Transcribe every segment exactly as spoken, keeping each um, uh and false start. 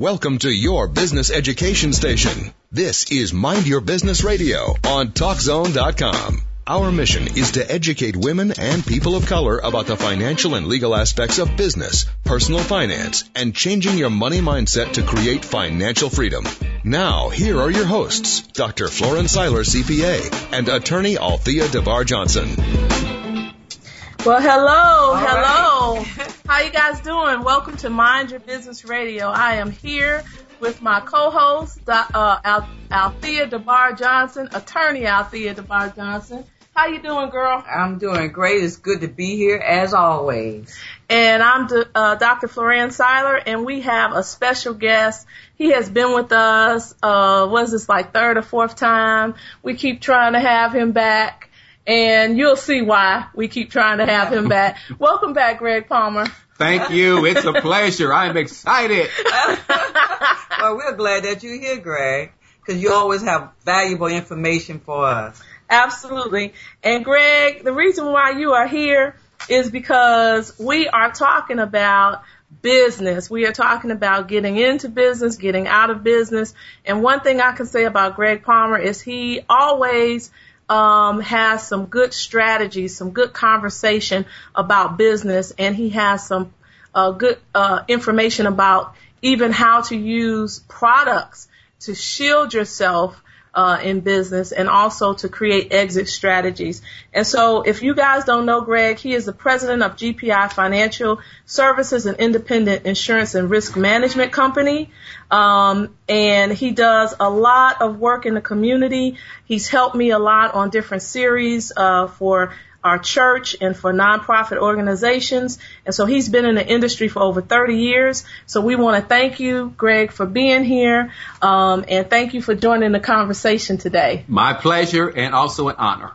Welcome to your business education station. This is Mind Your Business Radio on Talk Zone dot com. Our mission is to educate women and people of color about the financial and legal aspects of business, personal finance, and changing your money mindset to create financial freedom. Now, here are your hosts, Doctor Florence Seiler, C P A, and attorney Althea DeBar Johnson. Well, hello, hello. Right. How you guys doing? Welcome to Mind Your Business Radio. I am here with my co-host, uh, Al- Althea DeBar Johnson, attorney Althea DeBar Johnson. How you doing, girl? I'm doing great. It's good to be here, as always. And I'm uh, Doctor Florence Seiler, and we have a special guest. He has been with us, uh, what is this, like third or fourth time? We keep trying to have him back, and you'll see why we keep trying to have him back. Welcome back, Greg Palmer. Thank you. It's a pleasure. I'm excited. Well, we're glad that you're here, Greg, because you always have valuable information for us. Absolutely. And, Greg, the reason why you are here is because we are talking about business. We are talking about getting into business, getting out of business. And one thing I can say about Greg Palmer is he always – Um, has some good strategies, some good conversation about business, and he has some uh, good uh, information about even how to use products to shield yourself uh, in business and also to create exit strategies. And so if you guys don't know Greg, he is the president of G P I Financial Services, an independent insurance and risk management company. Um, and he does a lot of work in the community. He's helped me a lot on different series, uh, for our church and for nonprofit organizations. And so he's been in the industry for over thirty years. So we want to thank you, Greg, for being here. Um, and thank you for joining the conversation today. My pleasure, and also an honor.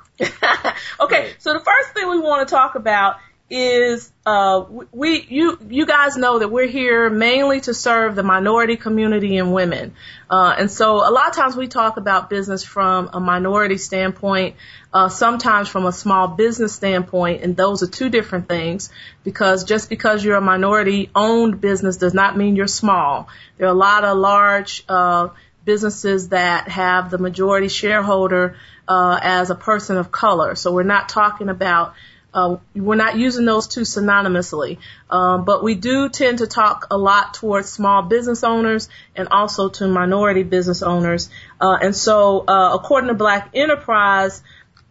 Okay. So the first thing we want to talk about is uh we you you guys know that we're here mainly to serve the minority community and women. Uh and so a lot of times we talk about business from a minority standpoint, uh sometimes from a small business standpoint, and those are two different things, because just because you're a minority owned business does not mean you're small. There are a lot of large uh businesses that have the majority shareholder uh as a person of color. So we're not talking about Uh, we're not using those two synonymously, um, but we do tend to talk a lot towards small business owners and also to minority business owners. Uh, and so, uh, according to Black Enterprise,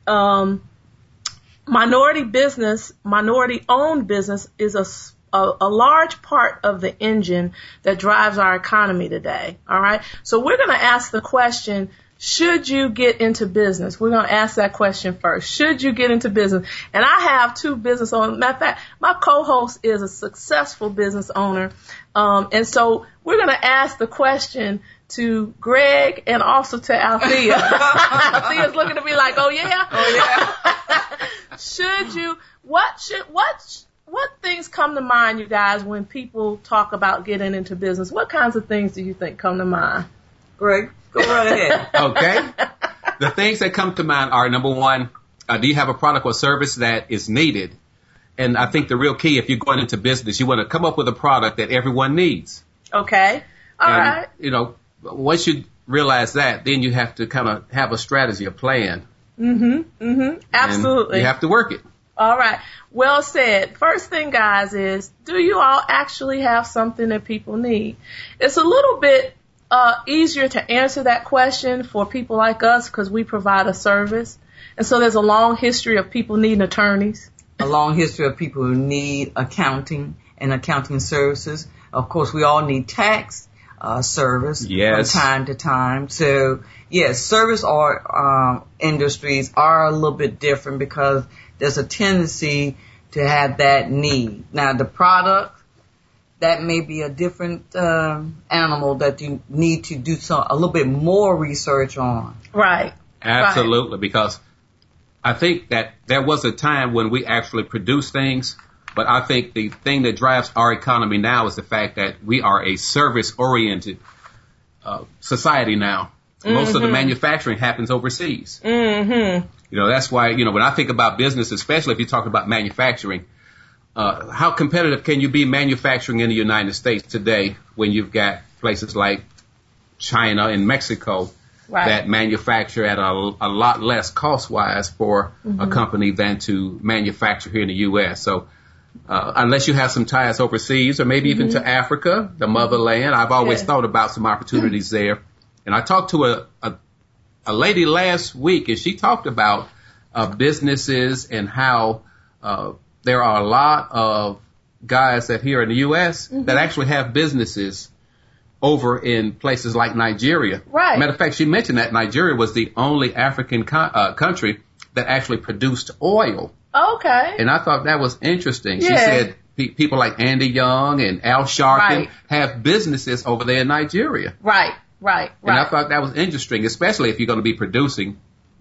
um, minority business, minority-owned business is a A, a large part of the engine that drives our economy today. All right. So we're going to ask the question, should you get into business? We're going to ask that question first. Should you get into business? And I have two business owners. Matter of fact, my co-host is a successful business owner. Um, and so we're going to ask the question to Greg and also to Althea. Althea's looking at me like, oh yeah. Oh yeah. should you, what should, what sh- What things come to mind, you guys, when people talk about getting into business? What kinds of things do you think come to mind? Greg, go right ahead. Okay. The things that come to mind are, number one, uh, do you have a product or service that is needed? And I think the real key, if you're going into business, you want to come up with a product that everyone needs. Okay. All and, right. You know, once you realize that, then you have to kind of have a strategy, a plan. Mm-hmm. Mm-hmm. Absolutely. And you have to work it. All right. Well said. First thing, guys, is do you all actually have something that people need? It's a little bit uh easier to answer that question for people like us because we provide a service. And so there's a long history of people needing attorneys. A long history of people who need accounting and accounting services. Of course, we all need tax uh service yes. from time to time. So, yes, service or um industries are a little bit different because there's a tendency to have that need. Now, the product, that may be a different uh, animal that you need to do some a little bit more research on. Right. Absolutely, right. Because I think that there was a time when we actually produced things, but I think the thing that drives our economy now is the fact that we are a service-oriented uh, society now. Mm-hmm. Most of the manufacturing happens overseas. Mm-hmm. You know, that's why, you know, when I think about business, especially if you're talking about manufacturing, uh, how competitive can you be manufacturing in the United States today when you've got places like China and Mexico wow. that manufacture at a, a lot less cost-wise for mm-hmm. a company than to manufacture here in the U S. So uh, unless you have some ties overseas or maybe mm-hmm. even to Africa, the motherland, I've always yeah. thought about some opportunities mm-hmm. there. And I talked to a, a a lady last week, and she talked about uh, businesses and how uh, there are a lot of guys that here in the U S mm-hmm. that actually have businesses over in places like Nigeria. Right. Matter of fact, she mentioned that Nigeria was the only African co- uh, country that actually produced oil. Okay. And I thought that was interesting. Yeah. She said pe- people like Andy Young and Al Sharpton right. have businesses over there in Nigeria. Right. Right, right. And I thought that was interesting, especially if you're going to be producing.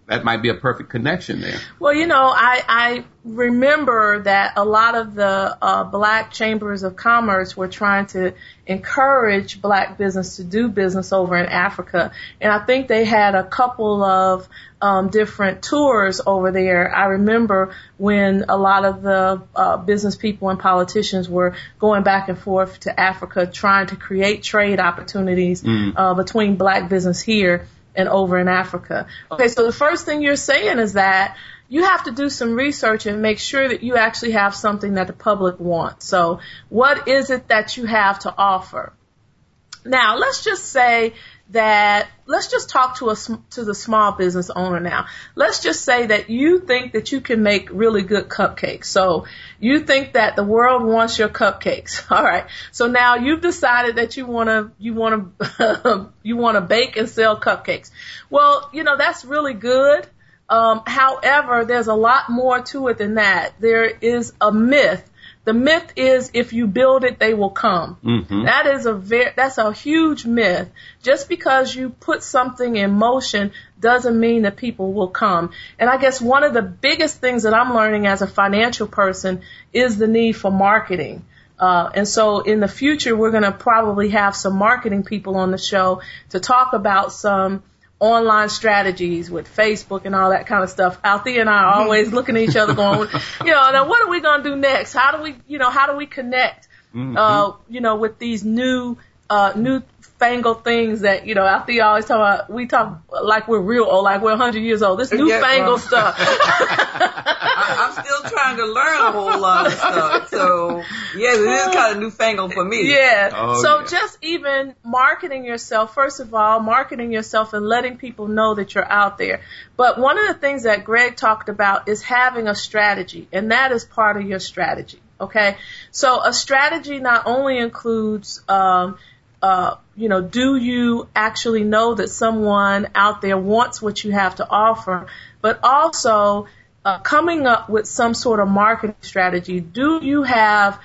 That might be a perfect connection there. Well, you know, I, I remember that a lot of the uh, black chambers of commerce were trying to encourage black business to do business over in Africa. And I think they had a couple of um, different tours over there. I remember when a lot of the uh, business people and politicians were going back and forth to Africa trying to create trade opportunities mm. uh, between black business here and over in Africa. Okay, so the first thing you're saying is that you have to do some research and make sure that you actually have something that the public wants. So what is it that you have to offer? Now, let's just say that, let's just talk to a, to the small business owner now. Let's just say that you think that you can make really good cupcakes. So you think that the world wants your cupcakes. All right. So now you've decided that you want to, you want to, you want to bake and sell cupcakes. Well, you know, that's really good. Um, however, there's a lot more to it than that. There is a myth. The myth is if you build it, they will come. Mm-hmm. That is a very, that's a huge myth. Just because you put something in motion doesn't mean that people will come. And I guess one of the biggest things that I'm learning as a financial person is the need for marketing. Uh, and so in the future, we're going to probably have some marketing people on the show to talk about some online strategies with Facebook and all that kind of stuff. Althea and I are always looking at each other going, you know, now what are we going to do next? How do we, you know, how do we connect, mm-hmm. uh, you know, with these new, uh, new fangled things that, you know, Althea always talk about, we talk like we're real old, like we're one hundred years old, this newfangled stuff. I, I'm still trying to learn a whole lot of stuff. So, yeah, it is kind of newfangled for me. Yeah. Oh, so yeah. Just even marketing yourself, first of all, marketing yourself and letting people know that you're out there. But one of the things that Greg talked about is having a strategy, and that is part of your strategy, okay? So a strategy not only includes um Uh, you know, do you actually know that someone out there wants what you have to offer, but also uh, coming up with some sort of marketing strategy. Do you have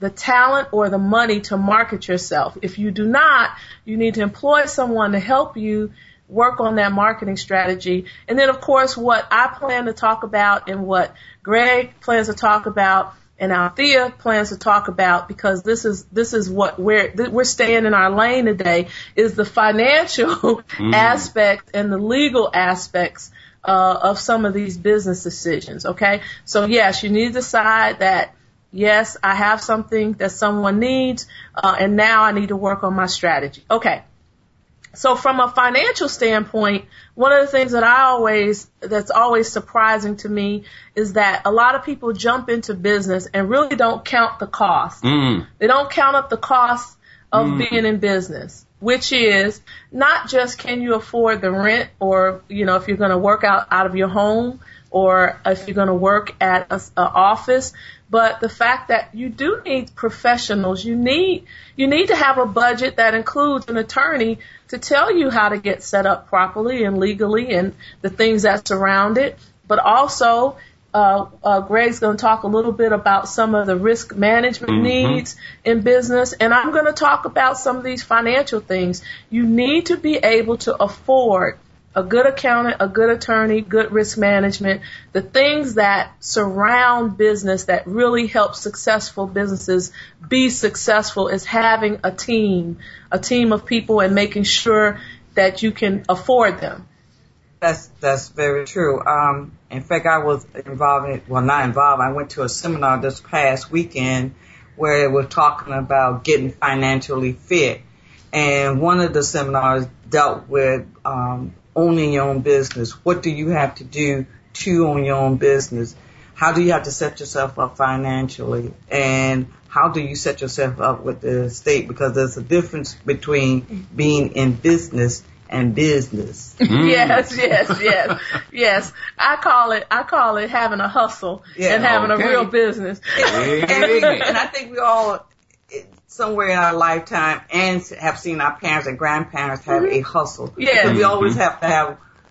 the talent or the money to market yourself? If you do not, you need to employ someone to help you work on that marketing strategy. And then, of course, what I plan to talk about and what Greg plans to talk about and Althea plans to talk about, because this is this is what we're th- we're staying in our lane today, is the financial mm. aspect and the legal aspects uh, of some of these business decisions. Okay, so yes, you need to decide that yes, I have something that someone needs, uh, and now I need to work on my strategy. Okay, so from a financial standpoint, one of the things that I always, that's always surprising to me is that a lot of people jump into business and really don't count the cost. Mm. They don't count up the cost of mm. being in business, which is not just can you afford the rent or, you know, if you're going to work out, out of your home or if you're going to work at a, a office, but the fact that you do need professionals, you need you need to have a budget that includes an attorney to tell you how to get set up properly and legally and the things that surround it. But also, uh, uh, Greg's going to talk a little bit about some of the risk management mm-hmm. needs in business, and I'm going to talk about some of these financial things. You need to be able to afford a good accountant, a good attorney, good risk management, the things that surround business that really help successful businesses be successful is having a team, a team of people and making sure that you can afford them. That's that's very true. Um, in fact, I was involved in, well, not involved, I went to a seminar this past weekend where they were talking about getting financially fit. And one of the seminars dealt with um, owning your own business. What do you have to do to own your own business? How do you have to set yourself up financially? And how do you set yourself up with the state? Because there's a difference between being in business and business. Mm. Yes, yes, yes, yes. I call it, I call it having a hustle yeah, and having okay. a real business. Hey. And, and I think we all, somewhere in our lifetime, and have seen our parents and grandparents have mm-hmm. a hustle. Yeah, mm-hmm. we always have to have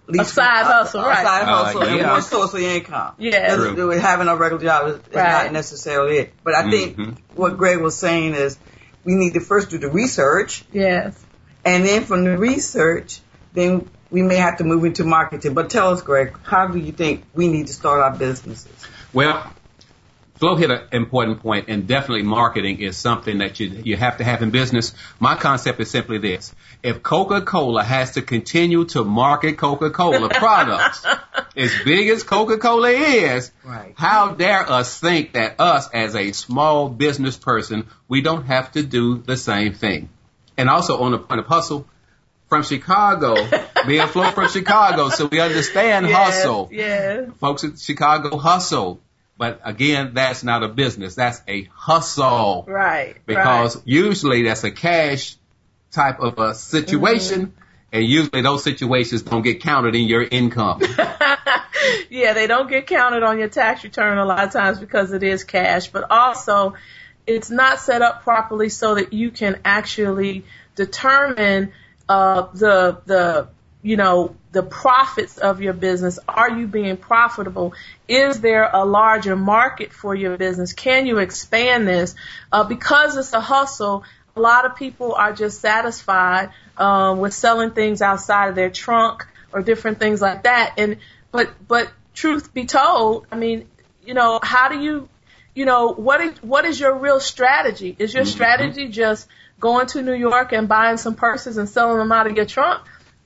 at least a side a, hustle, a, right? A side uh, hustle yeah. and one source of income. Yeah, that's, having a regular job is, is right. not necessarily it. But I think mm-hmm. what Greg was saying is we need to first do the research. Yes. And then from the research, then we may have to move into marketing. But tell us, Greg, how do you think we need to start our businesses? Well, Flo hit an important point, and definitely marketing is something that you you have to have in business. My concept is simply this. If Coca-Cola has to continue to market Coca-Cola products as big as Coca-Cola is, right. how dare us think that us as a small business person, we don't have to do the same thing. And also on the point of hustle, from Chicago, me and Flo from Chicago, so we understand yes, hustle. Yes. Folks at Chicago hustle. But again, that's not a business. That's a hustle. Right. Because right. usually that's a cash type of a situation. Mm-hmm. And usually those situations don't get counted in your income. Yeah, they don't get counted on your tax return a lot of times because it is cash. But also, it's not set up properly so that you can actually determine uh, the the you know the profits of your business. Are you being profitable? Is there a larger market for your business? Can you expand this? Uh, because it's a hustle, a lot of people are just satisfied uh, with selling things outside of their trunk or different things like that. And but but truth be told, I mean, you know, how do you You know, what is, what is your real strategy? Is your strategy just going to New York and buying some purses and selling them out of your trunk?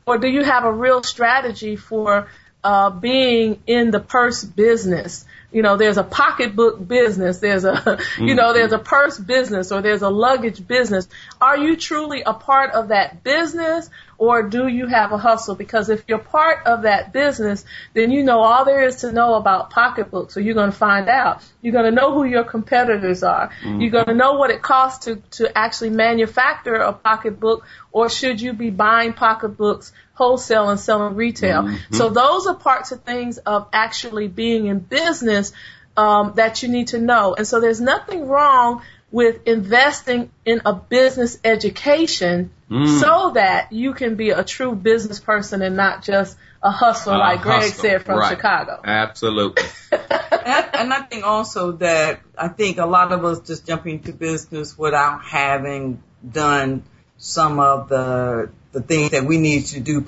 Or do you have a real strategy for uh, being in the purse business? You know, there's a pocketbook business. There's a, you know, there's a purse business or there's a luggage business. Are you truly a part of that business or do you have a hustle? Because if you're part of that business, then you know all there is to know about pocketbooks. So you're going to find out. You're going to know who your competitors are. Mm-hmm. You're going to know what it costs to, to actually manufacture a pocketbook, or should you be buying pocketbooks wholesale and selling retail. Mm-hmm. So those are parts of things of actually being in business um, that you need to know. And so there's nothing wrong with investing in a business education mm. so that you can be a true business person and not just a hustler, uh, like Greg hustle. said from right. Chicago. Absolutely. and, I, and I think also that I think a lot of us just jump into business without having done some of the the things that we need to do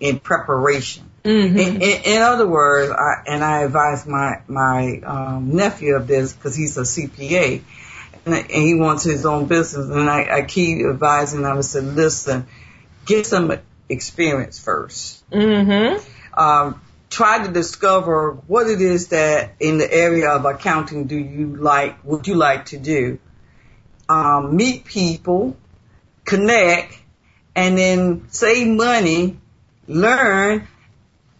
in preparation. Mm-hmm. In, in, in other words, I, and I advise my my um, nephew of this because he's a C P A and, and he wants his own business. And I, I keep advising him. I said, listen, get some experience first. Mm-hmm. Um, try to discover what it is that in the area of accounting do you like, would you like to do? Um, meet people, connect, and then save money, learn,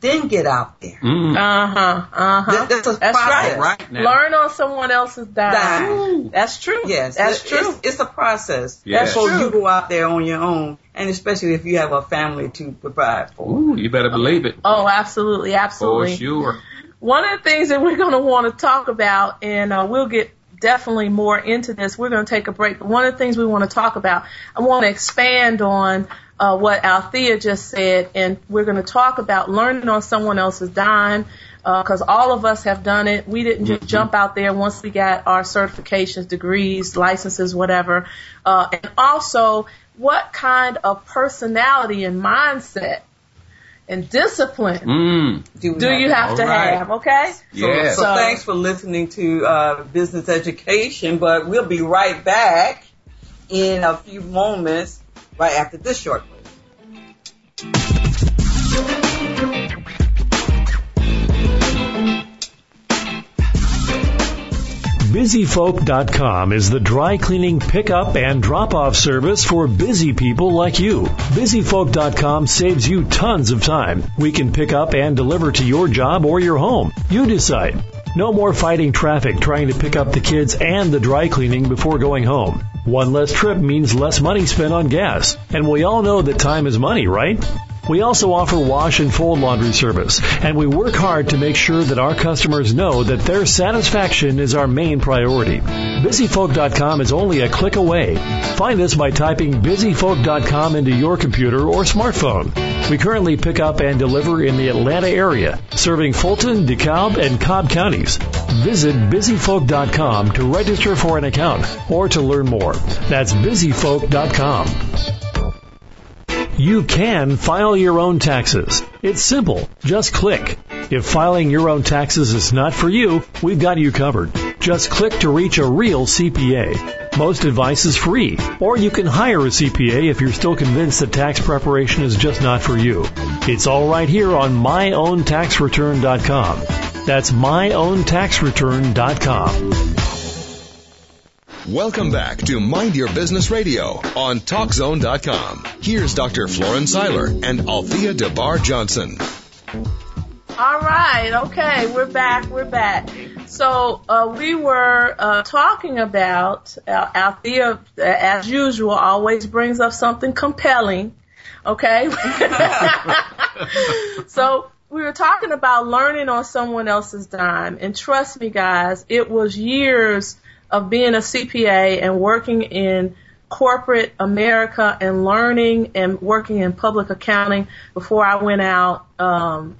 then get out there. Mm. Uh-huh, uh-huh. That, that's a that's process. Right. right now. Learn on someone else's dime. That's true. Yes, that's it, true. It's, it's a process. Yes. That's so true. You go out there on your own, and especially if you have a family to provide for. Ooh, you better believe it. Oh, absolutely, absolutely. For sure. One of the things that we're going to want to talk about, and uh, we'll get definitely more into this. We're going to take a break. But one of the things we want to talk about, I want to expand on uh, what Althea just said, and we're going to talk about learning on someone else's dime, because uh, all of us have done it. We didn't just jump out there once we got our certifications, degrees, licenses, whatever. Uh, and also, what kind of personality and mindset and discipline mm. do, do have you have all to right. have, okay? Yeah. So, so thanks for listening to uh, Business Education, but we'll be right back in a few moments right after this short break. Busyfolk dot com is the dry cleaning pickup and drop-off service for busy people like you. Busyfolk dot com saves you tons of time. We can pick up and deliver to your job or your home. You decide. No more fighting traffic trying to pick up the kids and the dry cleaning before going home. One less trip means less money spent on gas. And we all know that time is money, right? We also offer wash and fold laundry service, and we work hard to make sure that our customers know that their satisfaction is our main priority. Busyfolk dot com is only a click away. Find us by typing Busyfolk dot com into your computer or smartphone. We currently pick up and deliver in the Atlanta area, serving Fulton, DeKalb, and Cobb counties. Visit Busyfolk dot com to register for an account or to learn more. That's Busyfolk dot com. You can file your own taxes. It's simple. Just click. If filing your own taxes is not for you, we've got you covered. Just click to reach a real C P A. Most advice is free, or you can hire a C P A if you're still convinced that tax preparation is just not for you. It's all right here on my own tax return dot com. That's my own tax return dot com. Welcome back to Mind Your Business Radio on Talk Zone dot com. Here's Doctor Florence Seiler and Althea DeBar Johnson. All right, okay, we're back, we're back. So uh, we were uh, talking about, uh, Althea, uh, as usual, always brings up something compelling, okay? So we were talking about learning on someone else's dime, and trust me, guys, it was years of being a C P A and working in corporate America and learning and working in public accounting before I went out um,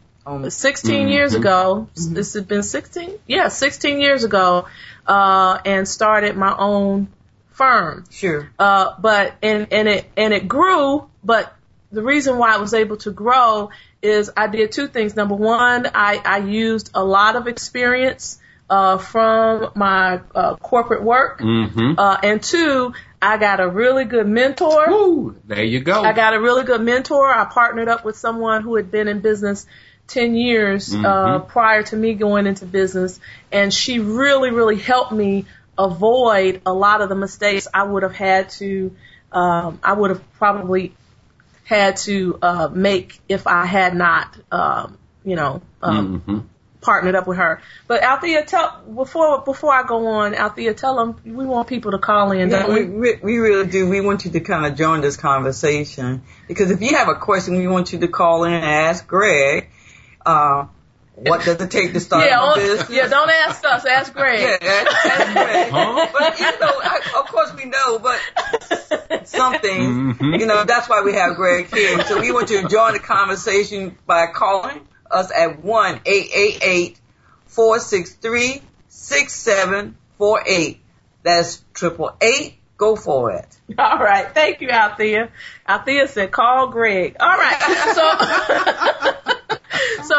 sixteen mm-hmm. years ago. Mm-hmm. This has been sixteen? Yeah, sixteen years ago, uh, and started my own firm. Sure. Uh, but and and it and it grew. But the reason why I was able to grow is I did two things. Number one, I, I used a lot of experience Uh, from my uh, corporate work, mm-hmm. uh, and two, I got a really good mentor. Woo, there you go. I got a really good mentor. I partnered up with someone who had been in business ten years mm-hmm. uh, prior to me going into business, and she really, really helped me avoid a lot of the mistakes I would have had to. Um, I would have probably had to uh, make if I had not, um, you know. Um, mm-hmm. partnered up with her. But Althea, tell before before I go on, Althea, tell them we want people to call in. Yeah, we, we we really do. We want you to kind of join this conversation, because if you have a question, we want you to call in and ask Greg. Uh, what does it take to start yeah, a business? Yeah, don't ask us. Ask Greg. Yeah, ask, ask Greg. Huh? But you know, I, of course we know, but something. Mm-hmm. You know, that's why we have Greg here. So we want you to join the conversation by calling us at one eight eight eight, four six three, six seven four eight. That's triple eight. Go for it. All right. Thank you, Althea. Althea said, call Greg. All right. So, so,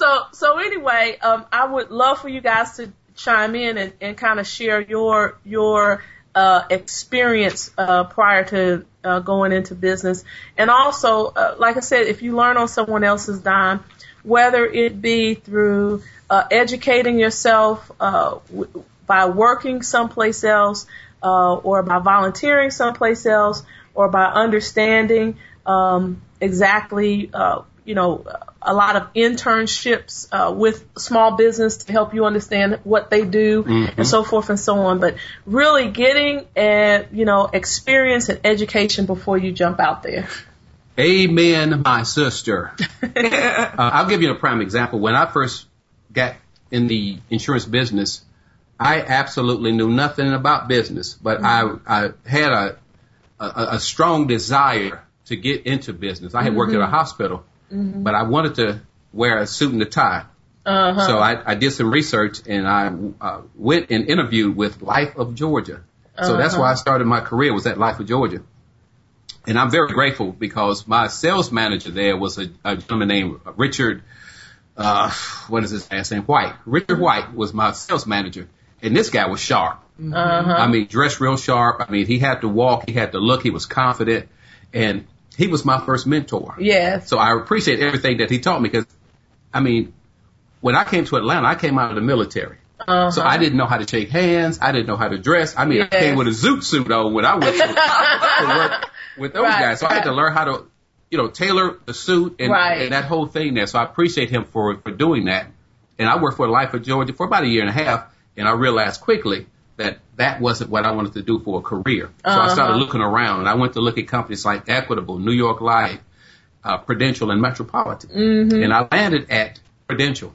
so, so anyway, um, I would love for you guys to chime in and, and kind of share your, your, uh, experience, uh, prior to, uh, going into business. And also, uh, like I said, if you learn on someone else's dime, whether it be through uh, educating yourself uh, w- by working someplace else, uh, or by volunteering someplace else, or by understanding um, exactly, uh, you know, a lot of internships uh, with small business to help you understand what they do, mm-hmm. and so forth and so on. But really getting, and you know, experience and education before you jump out there. Amen, my sister. uh, I'll give you a prime example. When I first got in the insurance business, I absolutely knew nothing about business, but mm-hmm. I, I had a, a a strong desire to get into business. I had mm-hmm. worked at a hospital, mm-hmm. but I wanted to wear a suit and a tie. Uh-huh. So I, I did some research, and I uh, went and interviewed with Life of Georgia. So uh-huh. that's why I started my career, was at Life of Georgia. And I'm very grateful, because my sales manager there was a, a gentleman named Richard, uh, what is his last name? White. Richard White was my sales manager. And this guy was sharp. Uh-huh. I mean, dressed real sharp. I mean, he had to walk. He had to look. He was confident. And he was my first mentor. Yeah. So I appreciate everything that he taught me, because, I mean, when I came to Atlanta, I came out of the military. Uh-huh. So I didn't know how to shake hands. I didn't know how to dress. I mean, yeah. I came with a zoot suit on when I went to, to work with those right. guys. So I had to learn how to, you know, tailor the suit and, right. and that whole thing there. So I appreciate him for, for doing that. And I worked for Life of Georgia for about a year and a half. And I realized quickly that that wasn't what I wanted to do for a career. So uh-huh. I started looking around, and I went to look at companies like Equitable, New York Life, uh, Prudential, and Metropolitan. Mm-hmm. And I landed at Prudential.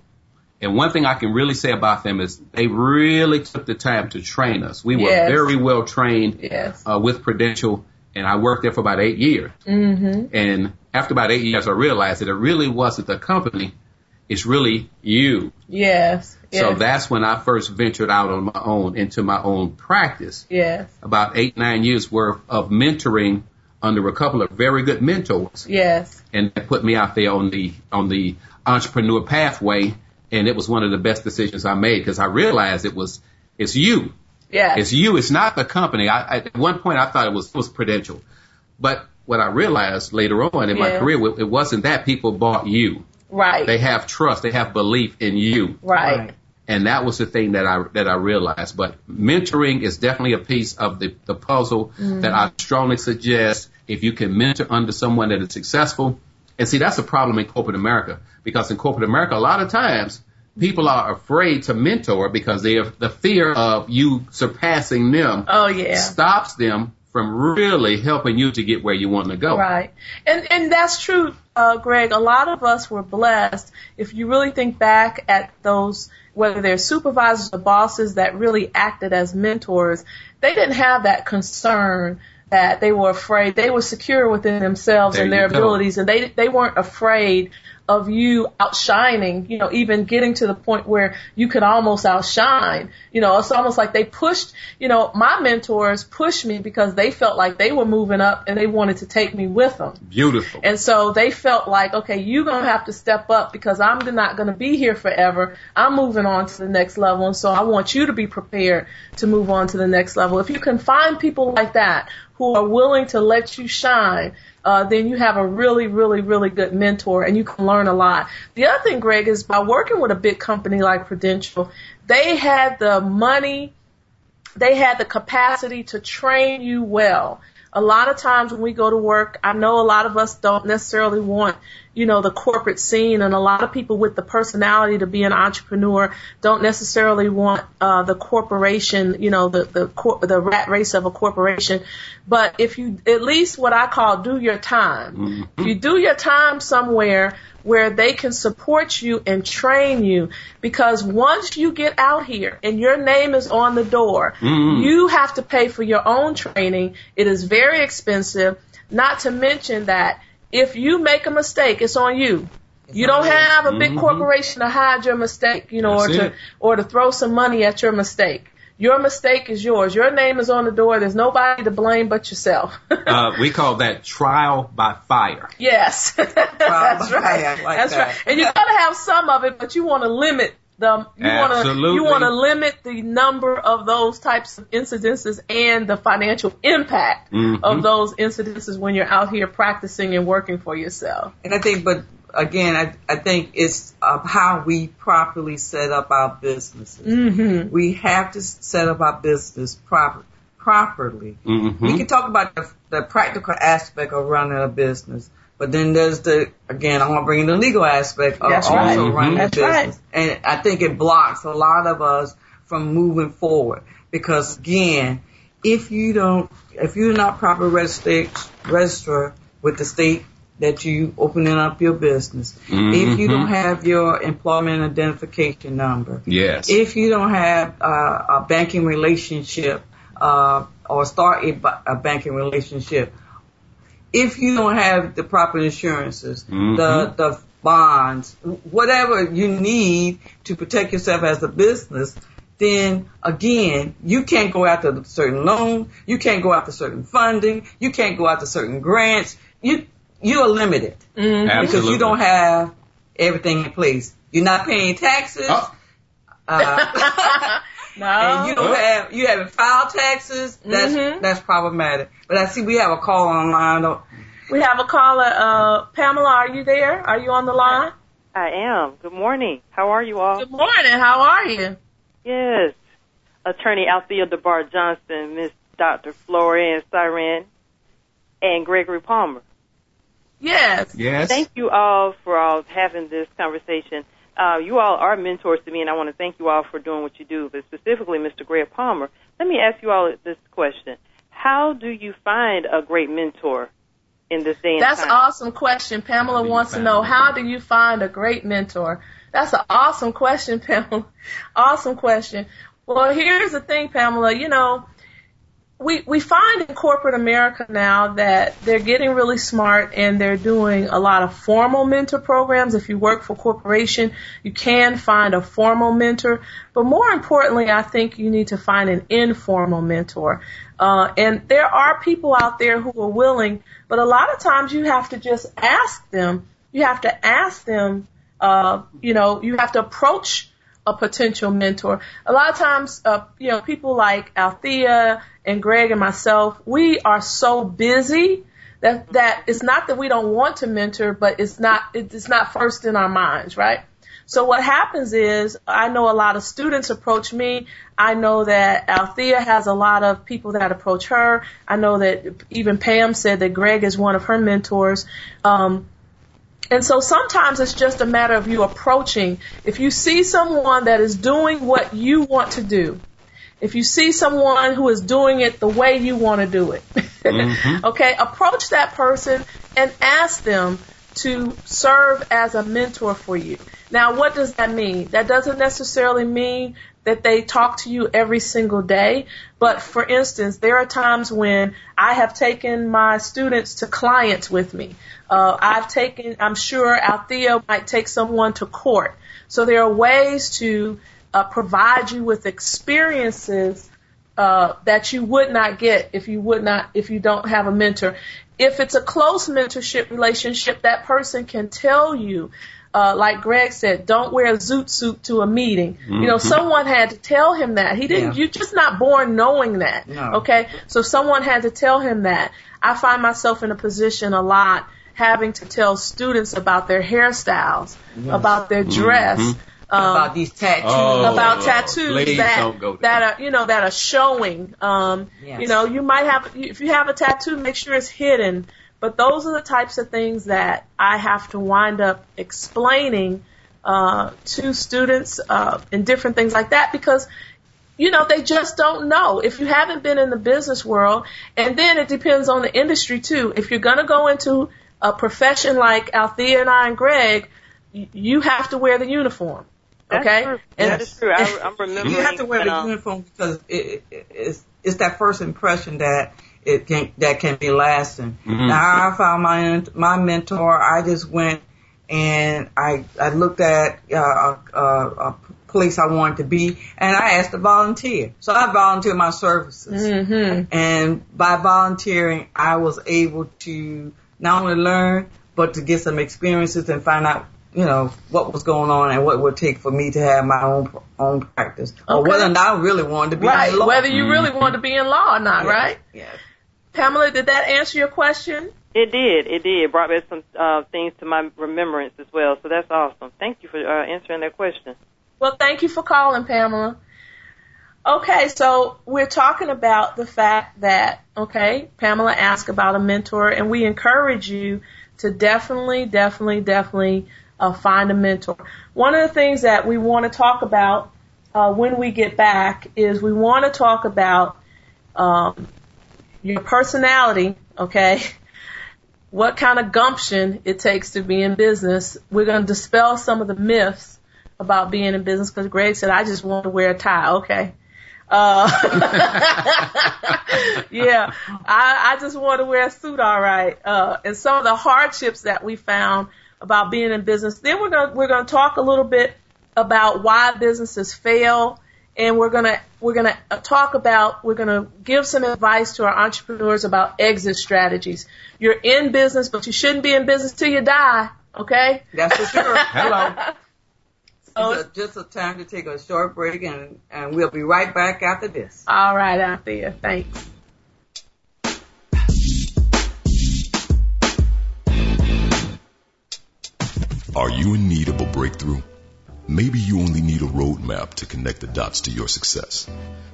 And one thing I can really say about them is they really took the time to train us. We were yes. very well trained yes. uh, with Prudential, and I worked there for about eight years. Mm-hmm. And after about eight years, I realized that it really wasn't the company. It's really you. Yes. Yes. So that's when I first ventured out on my own into my own practice. Yes. About eight, nine years worth of mentoring under a couple of very good mentors. Yes. And that put me out there on the on the entrepreneur pathway. And it was one of the best decisions I made because I realized it was it's you. Yes. It's you. It's not the company. I, I, at one point, I thought it was, was Prudential. But what I realized later on in yes. my career, it wasn't that. People bought you. Right. They have trust. They have belief in you. Right. And that was the thing that I that I realized. But mentoring is definitely a piece of the, the puzzle mm-hmm. that I strongly suggest if you can mentor under someone that is successful. And see, that's a problem in corporate America, because in corporate America, a lot of times people are afraid to mentor because they have the fear of you surpassing them. Oh, yeah. Stops them from really helping you to get where you want to go. Right. And and that's true, uh, Greg. A lot of us were blessed. If you really think back at those, whether they're supervisors or bosses that really acted as mentors, they didn't have that concern that they were afraid. They were secure within themselves there and their abilities, and they they weren't afraid of you outshining, you know, even getting to the point where you could almost outshine. You know, it's almost like they pushed, you know, my mentors pushed me because they felt like they were moving up and they wanted to take me with them. Beautiful. And so they felt like, okay, you're going to have to step up because I'm not going to be here forever. I'm moving on to the next level, and so I want you to be prepared to move on to the next level. If you can find people like that who are willing to let you shine, Uh, then you have a really, really, really good mentor, and you can learn a lot. The other thing, Greg, is by working with a big company like Prudential, they had the money, they had the capacity to train you well. A lot of times when we go to work, I know a lot of us don't necessarily want, you know, the corporate scene, and a lot of people with the personality to be an entrepreneur don't necessarily want uh, the corporation, you know, the the, cor- the rat race of a corporation. But if you, at least what I call, do your time. Mm-hmm. If you do your time somewhere where they can support you and train you, because once you get out here and your name is on the door, mm-hmm. you have to pay for your own training. It is very expensive, not to mention that if you make a mistake, it's on you. You don't have a big mm-hmm. corporation to hide your mistake, you know, That's or to it. or to throw some money at your mistake. Your mistake is yours. Your name is on the door. There's nobody to blame but yourself. uh, we call that trial by fire. Yes, trial that's right. Like that's that. right. And you're gonna have some of it, but you want to limit them. You want to you want to limit the number of those types of incidences and the financial impact mm-hmm. of those incidences when you're out here practicing and working for yourself. And I think, but again, I, I think it's uh, how we properly set up our businesses. Mm-hmm. We have to set up our business proper, properly. Mm-hmm. We can talk about the, the practical aspect of running a business, but then there's the, again, I'm going to bring in the legal aspect of That's also right. mm-hmm. running That's a business. Right. And I think it blocks a lot of us from moving forward because, again, if you don't, if you're not properly registered, registered with the state that you opening up your business, mm-hmm. if you don't have your employment identification number, yes. if you don't have uh, a banking relationship uh, or start a, a banking relationship, if you don't have the proper insurances, mm-hmm. the, the bonds, whatever you need to protect yourself as a business, then again, you can't go after a certain loan, you can't go after certain funding, you can't go after certain grants, you You are limited mm-hmm. because you don't have everything in place. You're not paying taxes. Oh. Uh, no. And you don't have, you haven't filed taxes. That's mm-hmm. that's problematic. But I see we have a call online. We have a caller. Uh, Pamela, are you there? Are you on the line? I am. Good morning. How are you all? Good morning. How are you? Yes. Attorney Althea DeBar Johnson, Miss Doctor Florence Seiler, and Gregory Palmer. Yes. Yes. Thank you all for all having this conversation. Uh, you all are mentors to me, and I want to thank you all for doing what you do, but specifically Mister Greg Palmer. Let me ask you all this question. How do you find a great mentor in this day and time? That's an awesome question. Pamela wants to know, how do you find a great mentor? That's an awesome question, Pamela. Awesome question. Well, here's the thing, Pamela. You know, we we find in corporate America now that they're getting really smart and they're doing a lot of formal mentor programs. If you work for a corporation, you can find a formal mentor. But more importantly, I think you need to find an informal mentor. Uh, and there are people out there who are willing, but a lot of times you have to just ask them. You have to ask them, uh, you know, you have to approach a potential mentor. A lot of times, uh, you know, people like Althea and Greg and myself, we are so busy that, that it's not that we don't want to mentor, but it's not it's not first in our minds, right? So what happens is, I know a lot of students approach me. I know that Althea has a lot of people that approach her. I know that even Pam said that Greg is one of her mentors. Um, And so sometimes it's just a matter of you approaching. If you see someone that is doing what you want to do, if you see someone who is doing it the way you want to do it, mm-hmm. okay, approach that person and ask them to serve as a mentor for you. Now, what does that mean? That doesn't necessarily mean that they talk to you every single day. But for instance, there are times when I have taken my students to clients with me. Uh, I've taken, I'm sure Althea might take someone to court. So there are ways to uh, provide you with experiences uh, that you would not get if you would not, if you don't have a mentor. If it's a close mentorship relationship, that person can tell you, Uh, like Greg said, don't wear a zoot suit to a meeting. Mm-hmm. You know, someone had to tell him that. He didn't, yeah. You're just not born knowing that. No. Okay? So someone had to tell him that. I find myself in a position a lot having to tell students about their hairstyles, yes. about their dress, mm-hmm. um, about these tattoos, oh, about tattoos that, that are, you know, that are showing. Um, yes. You know, you might have, if you have a tattoo, make sure it's hidden. But those are the types of things that I have to wind up explaining uh, to students uh, and different things like that because, you know, they just don't know. If you haven't been in the business world, and then it depends on the industry, too. If you're going to go into a profession like Althea and I and Greg, you have to wear the uniform. Okay? That's and that is true. I, I'm remembering. You have to wear the um, uniform because it, it, it's, it's that first impression that – It can, that can be lasting. Mm-hmm. Now I found my my mentor. I just went and I I looked at uh, a, a place I wanted to be, and I asked to volunteer. So I volunteered my services, mm-hmm. and by volunteering, I was able to not only learn but to get some experiences and find out, you know, what was going on and what it would take for me to have my own own practice, okay. or whether or not I really wanted to be right. in law. Whether you really wanted to be in law or not, yes. right? Yes. Pamela, did that answer your question? It did. It did. It brought back some uh, things to my remembrance as well. So that's awesome. Thank you for uh, answering that question. Well, thank you for calling, Pamela. Okay, so we're talking about the fact that, okay, Pamela asked about a mentor, and we encourage you to definitely, definitely, definitely uh, find a mentor. One of the things that we want to talk about uh, when we get back is we want to talk about um, your personality, okay, what kind of gumption it takes to be in business. We're going to dispel some of the myths about being in business because Greg said, I just want to wear a tie, okay. Uh, yeah, I, I just want to wear a suit, all right. Uh, and some of the hardships that we found about being in business. Then we're going to, we're going to talk a little bit about why businesses fail. And we're gonna we're gonna talk about we're gonna give some advice to our entrepreneurs about exit strategies. You're in business, but you shouldn't be in business till you die. Okay, that's for sure. Hello. So it's a, just a time to take a short break, and and we'll be right back after this. All right, Althea. Thanks. Are you in need of a breakthrough? Maybe you only need a roadmap to connect the dots to your success.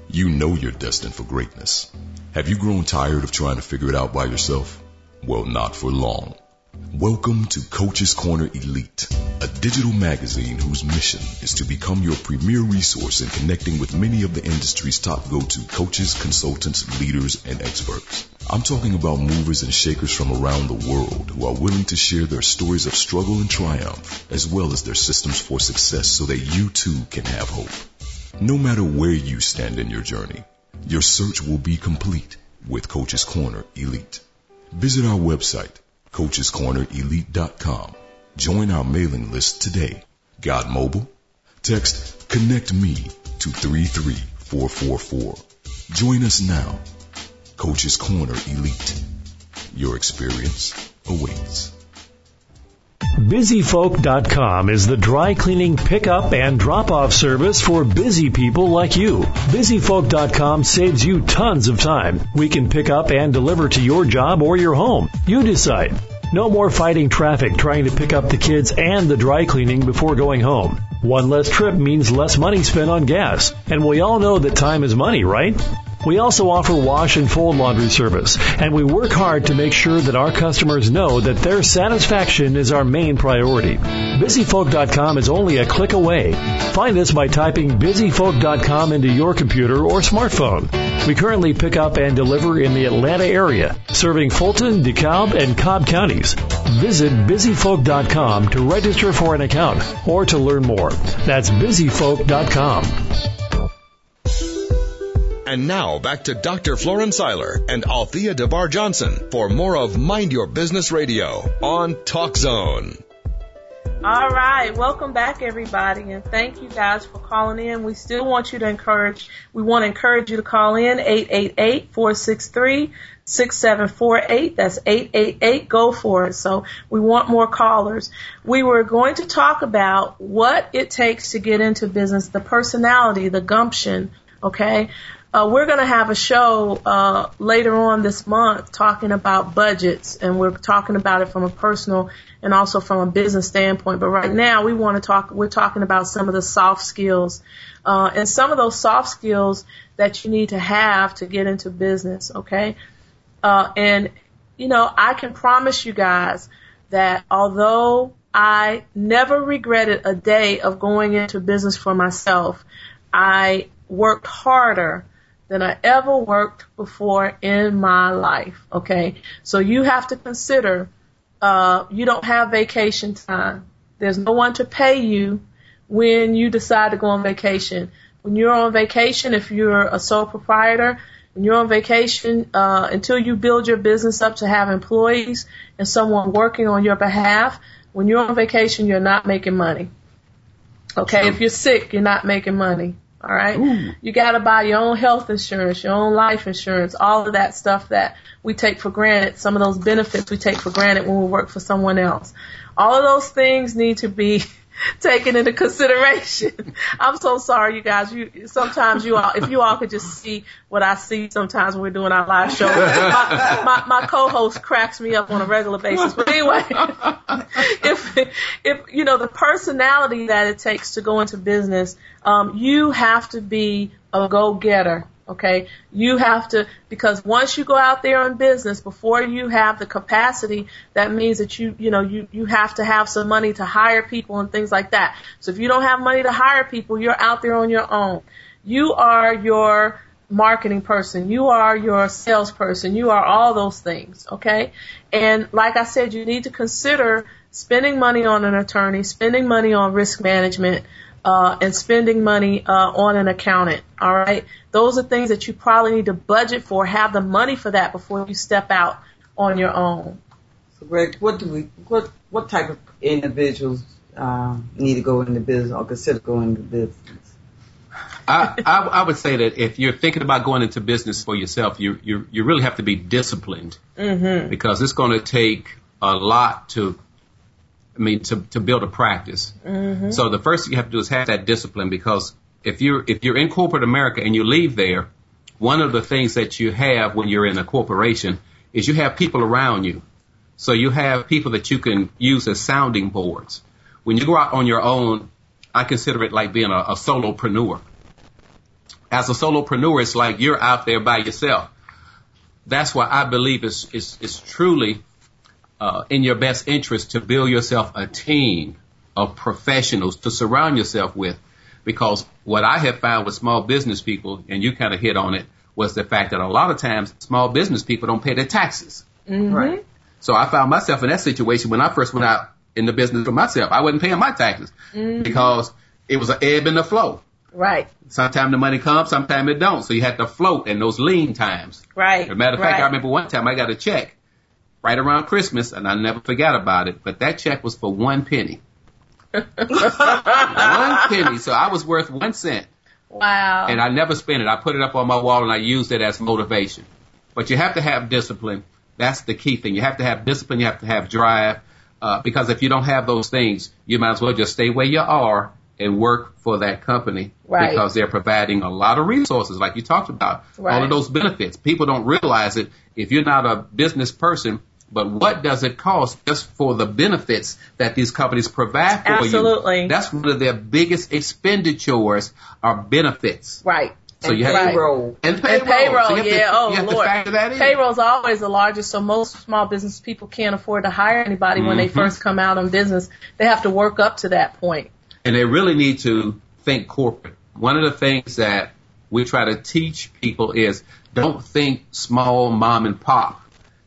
You know you're destined for greatness. Have you grown tired of trying to figure it out by yourself? Well, not for long. Welcome to Coach's Corner Elite, a digital magazine whose mission is to become your premier resource in connecting with many of the industry's top go-to coaches, consultants, leaders, and experts. I'm talking about movers and shakers from around the world who are willing to share their stories of struggle and triumph, as well as their systems for success so that you too can have hope. No matter where you stand in your journey, your search will be complete with Coach's Corner Elite. Visit our website, Coaches Corner Elite dot com. Join our mailing list today. Got mobile? Text Connect Me to three three four four four. Join us now. Coach's Corner Elite. Your experience awaits. Busyfolk dot com is the dry cleaning pickup and drop-off service for busy people like you. Busyfolk dot com saves you tons of time. We can pick up and deliver to your job or your home. You decide. No more fighting traffic trying to pick up the kids and the dry cleaning before going home. One less trip means less money spent on gas. And we all know that time is money, right? We also offer wash and fold laundry service, and we work hard to make sure that our customers know that their satisfaction is our main priority. Busyfolk dot com is only a click away. Find us by typing Busyfolk dot com into your computer or smartphone. We currently pick up and deliver in the Atlanta area, serving Fulton, DeKalb, and Cobb counties. Visit Busyfolk dot com to register for an account or to learn more. That's Busyfolk dot com. And now back to Doctor Florence Seiler and Althea DeBar Johnson for more of Mind Your Business Radio on Talk Zone. All right. Welcome back, everybody. And thank you guys for calling in. We still want you to encourage, we want to encourage you to call in eight eight eight, four six three, six seven four eight. That's eight eight eight. Go for it. So we want more callers. We were going to talk about what it takes to get into business, the personality, the gumption. Okay. Uh, we're going to have a show uh, later on this month talking about budgets, and we're talking about it from a personal and also from a business standpoint. But right now, we want to talk. We're talking about some of the soft skills, uh, and some of those soft skills that you need to have to get into business. Okay, uh, and you know, I can promise you guys that although I never regretted a day of going into business for myself, I worked harder than I ever worked before in my life, okay? So you have to consider uh, you don't have vacation time. There's no one to pay you when you decide to go on vacation. When you're on vacation, if you're a sole proprietor, when you're on vacation, uh, until you build your business up to have employees and someone working on your behalf, when you're on vacation, you're not making money, okay? If you're sick, you're not making money. All right. Ooh. You got to buy your own health insurance, your own life insurance, all of that stuff that we take for granted. Some of those benefits we take for granted when we work for someone else. All of those things need to be taken into consideration. I'm so sorry, you guys. You sometimes you all, if you all could just see what I see sometimes when we're doing our live show. My, my, my co-host cracks me up on a regular basis. But anyway, if if you know the personality that it takes to go into business. Um, you have to be a go-getter, okay? You have to, because once you go out there in business, before you have the capacity, that means that you, you know, you, you have to have some money to hire people and things like that. So if you don't have money to hire people, you're out there on your own. You are your marketing person. You are your salesperson. You are all those things, okay? And like I said, you need to consider spending money on an attorney, spending money on risk management, Uh, and spending money uh, on an accountant, all right? Those are things that you probably need to budget for, have the money for that before you step out on your own. So, Greg, what do we, what what type of individuals uh, need to go into business or consider going into business? I, I, I would say that if you're thinking about going into business for yourself, you you, you really have to be disciplined, mm-hmm. because it's going to take a lot to. I mean, to, to build a practice. Mm-hmm. So the first thing you have to do is have that discipline, because if you're if you're in corporate America and you leave there, one of the things that you have when you're in a corporation is you have people around you. So you have people that you can use as sounding boards. When you go out on your own, I consider it like being a, a solopreneur. As a solopreneur, it's like you're out there by yourself. That's why I believe it's, it's, it's truly uh, in your best interest to build yourself a team of professionals to surround yourself with, because what I have found with small business people, and you kind of hit on it, was the fact that a lot of times small business people don't pay their taxes. Mm-hmm. Right. So I found myself in that situation when I first went out in the business for myself. I wasn't paying my taxes mm-hmm. because it was an ebb and a flow. Right. Sometimes the money comes, sometimes it don't. So you had to float in those lean times. Right. As a matter of fact, right. I remember one time I got a check right around Christmas, and I never forgot about it. But that check was for one penny. One penny. So I was worth one cent. Wow. And I never spent it. I put it up on my wall, and I used it as motivation. But you have to have discipline. That's the key thing. You have to have discipline. You have to have drive. Uh, because if you don't have those things, you might as well just stay where you are and work for that company, right. because they're providing a lot of resources, like you talked about, right. all of those benefits. People don't realize it if you're not a business person, but what does it cost just for the benefits that these companies provide for Absolutely. you? Absolutely. That's one of their biggest expenditures are benefits. Right. So and you have payroll. And payroll. And payroll, so you have yeah. To, oh, you have Lord. To factor that in. Payroll's always the largest, so most small business people can't afford to hire anybody mm-hmm. when they first come out on business. They have to work up to that point. And they really need to think corporate. One of the things that we try to teach people is don't think small mom and pop.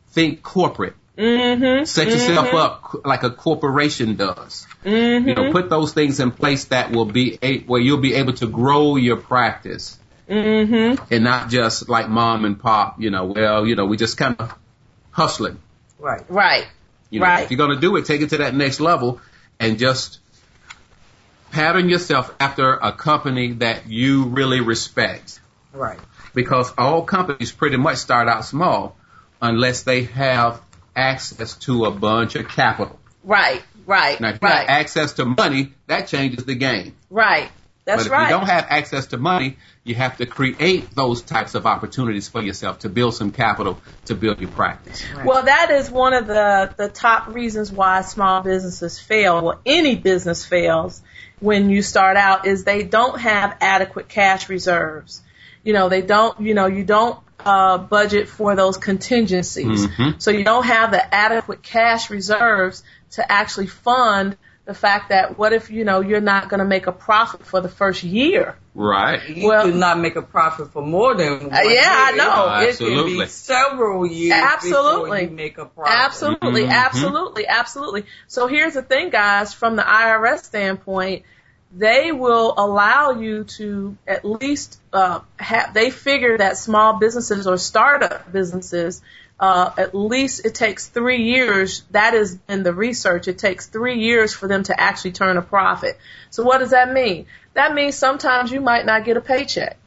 Think corporate. Mm-hmm. Set yourself mm-hmm. up like a corporation does. Mm-hmm. You know, put those things in place that will be a, where you'll be able to grow your practice mm-hmm. and not just like mom and pop. You know, well, you know, we just kind of hustling. Right. Right. You know, right. If you're going to do it, take it to that next level and just pattern yourself after a company that you really respect. Right. Because all companies pretty much start out small unless they have access to a bunch of capital. Right, right, now, if right. you have access to money, that changes the game. Right, that's right. But if right. you don't have access to money, you have to create those types of opportunities for yourself to build some capital to build your practice. Right. Well, that is one of the, the top reasons why small businesses fail. Well, any business fails when you start out is they don't have adequate cash reserves. You know, they don't, you know, you don't uh, budget for those contingencies. Mm-hmm. So you don't have the adequate cash reserves to actually fund the fact that what if, you know, you're not going to make a profit for the first year. Right. You well, do not make a profit for more than one uh, yeah, year. Yeah, I know. Oh, it can be several years absolutely. before you make a profit. Absolutely, mm-hmm. absolutely, absolutely. So here's the thing, guys, from the I R S standpoint, they will allow you to at least uh, have, they figure that small businesses or startup businesses, uh, at least it takes three years. That is in the research. It takes three years for them to actually turn a profit. So what does that mean? That means sometimes you might not get a paycheck.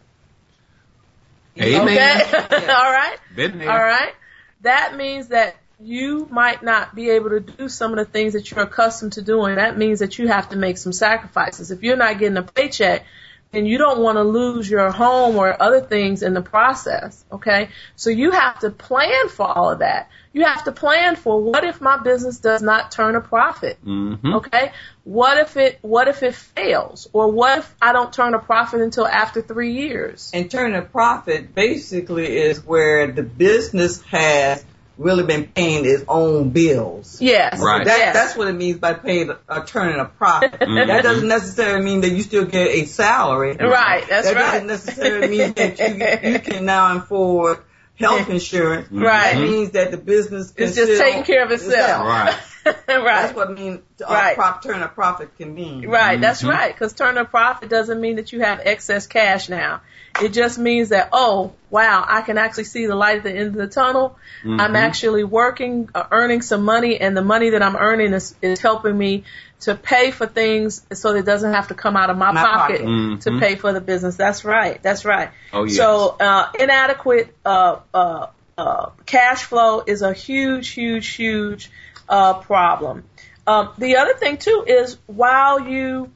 Amen. Okay? Yes. All right? Been there. All right? That means that you might not be able to do some of the things that you're accustomed to doing. That means that you have to make some sacrifices. If you're not getting a paycheck, then you don't want to lose your home or other things in the process, okay? So you have to plan for all of that. You have to plan for what if my business does not turn a profit, mm-hmm. okay? What if it what if it fails? Or what if I don't turn a profit until after three years? And turn a profit basically is where the business has really been paying its own bills. Yes. Right. So that, yes. That's what it means by paying a, a turning a profit. Mm-hmm. That doesn't necessarily mean that you still get a salary. Right, that's that right. That doesn't necessarily mean that you, you can now afford health insurance. Right. That means that the business is just taking care of itself. itself. Right. Right. That's what I mean, uh, right. prop, turn a profit can mean. Right, mm-hmm. that's right, because turn a profit doesn't mean that you have excess cash now. It just means that, oh, wow, I can actually see the light at the end of the tunnel. Mm-hmm. I'm actually working, uh, earning some money, and the money that I'm earning is, is helping me to pay for things so that it doesn't have to come out of my, my pocket, pocket. Mm-hmm. to pay for the business. That's right, that's right. Oh, yes. So uh, inadequate uh, uh, uh, cash flow is a huge, huge, huge Uh, problem. Um, the other thing too is while you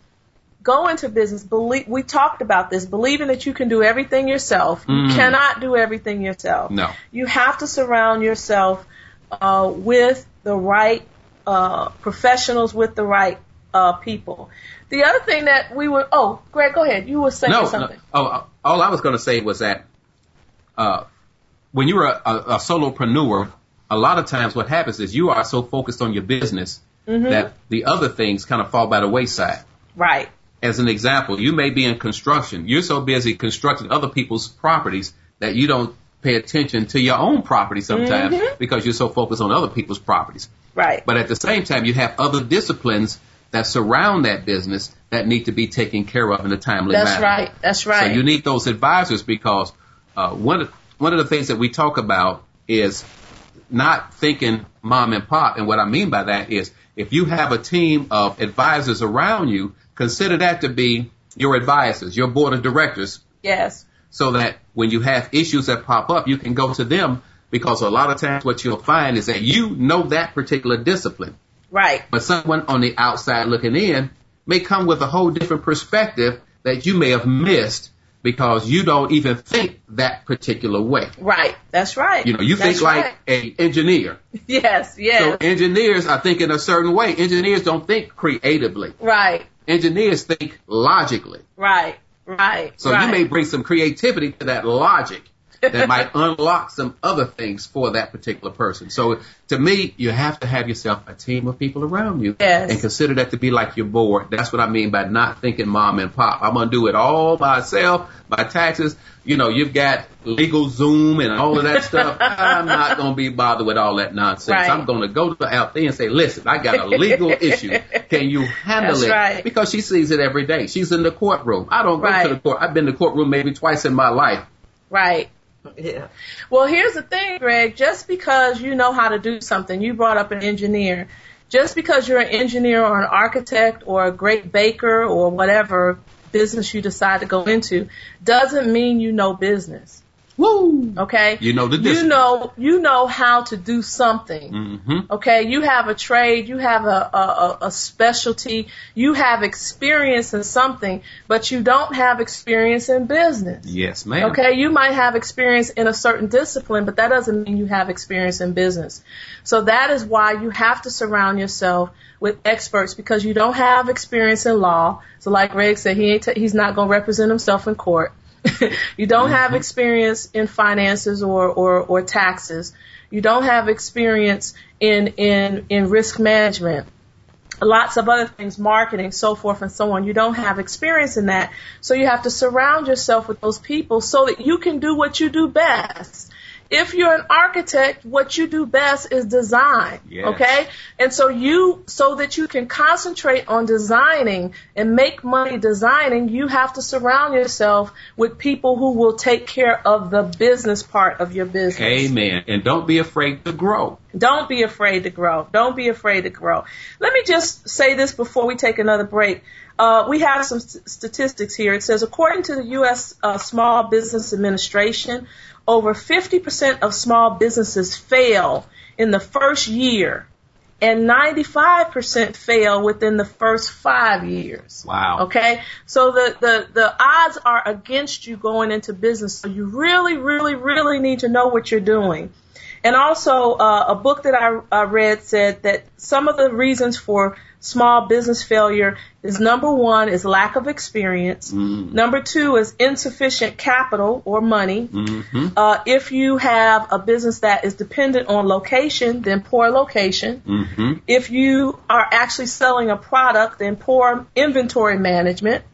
go into business, believe we talked about this, believing that you can do everything yourself. Mm. You cannot do everything yourself. No. You have to surround yourself uh, with the right uh, professionals, with the right uh, people. The other thing that we were, oh, Greg, go ahead. You were saying no, something. No, oh, all I was going to say was that uh, when you're a, a, a solopreneur, a lot of times what happens is you are so focused on your business mm-hmm. that the other things kind of fall by the wayside. Right. As an example, you may be in construction. You're so busy constructing other people's properties that you don't pay attention to your own property sometimes mm-hmm. because you're so focused on other people's properties. Right. But at the same time, you have other disciplines that surround that business that need to be taken care of in a timely manner. That's right. That's right. So you need those advisors because uh, one, of, one of the things that we talk about is not thinking mom and pop. And what I mean by that is if you have a team of advisors around you, consider that to be your advisors, your board of directors. Yes. So that when you have issues that pop up, you can go to them because a lot of times what you'll find is that you know that particular discipline. Right. But someone on the outside looking in may come with a whole different perspective that you may have missed because you don't even think that particular way. Right. That's right. You know, you That's think right. like an engineer. Yes, yes. So engineers are thinking a certain way. Engineers don't think creatively. Right. Engineers think logically. Right, right. So right. you may bring some creativity to that logic that might unlock some other things for that particular person. So to me, you have to have yourself a team of people around you yes. and consider that to be like your board. That's what I mean by not thinking mom and pop. I'm going to do it all myself, my taxes. You know, you've got Legal Zoom and all of that stuff. I'm not going to be bothered with all that nonsense. Right. I'm going to go to Althea and say, listen, I got a legal issue. Can you handle That's it? Right. Because she sees it every day. She's in the courtroom. I don't go right. to the court. I've been to the courtroom maybe twice in my life. Right. Yeah. Well, here's the thing, Greg. Just because you know how to do something, you brought up an engineer. Just because you're an engineer or an architect or a great baker or whatever business you decide to go into, doesn't mean you know business. Woo! Okay. You know the discipline. You know you know how to do something. Mm-hmm. Okay. You have a trade. You have a, a a specialty. You have experience in something, but you don't have experience in business. Yes, ma'am. Okay. You might have experience in a certain discipline, but that doesn't mean you have experience in business. So that is why you have to surround yourself with experts because you don't have experience in law. So, like Greg said, he ain't t- he's not gonna represent himself in court. You don't have experience in finances or, or, or taxes. You don't have experience in, in, in risk management, lots of other things, marketing, so forth and so on. You don't have experience in that. So you have to surround yourself with those people so that you can do what you do best. If you're an architect, what you do best is design, yes. okay? And so you, so that you can concentrate on designing and make money designing, you have to surround yourself with people who will take care of the business part of your business. Amen. And don't be afraid to grow. Don't be afraid to grow. Don't be afraid to grow. Let me just say this before we take another break. Uh, we have some st- statistics here. It says, according to the U S uh, Small Business Administration, over fifty percent of small businesses fail in the first year, and ninety-five percent fail within the first five years. Wow. Okay? So the, the, the odds are against you going into business. So you really, really, really need to know what you're doing. And also, uh, a book that I, I read said that some of the reasons for small business failure is number one is lack of experience. Mm. Number two is insufficient capital or money. Mm-hmm. Uh, if you have a business that is dependent on location, then poor location. Mm-hmm. If you are actually selling a product, then poor inventory management.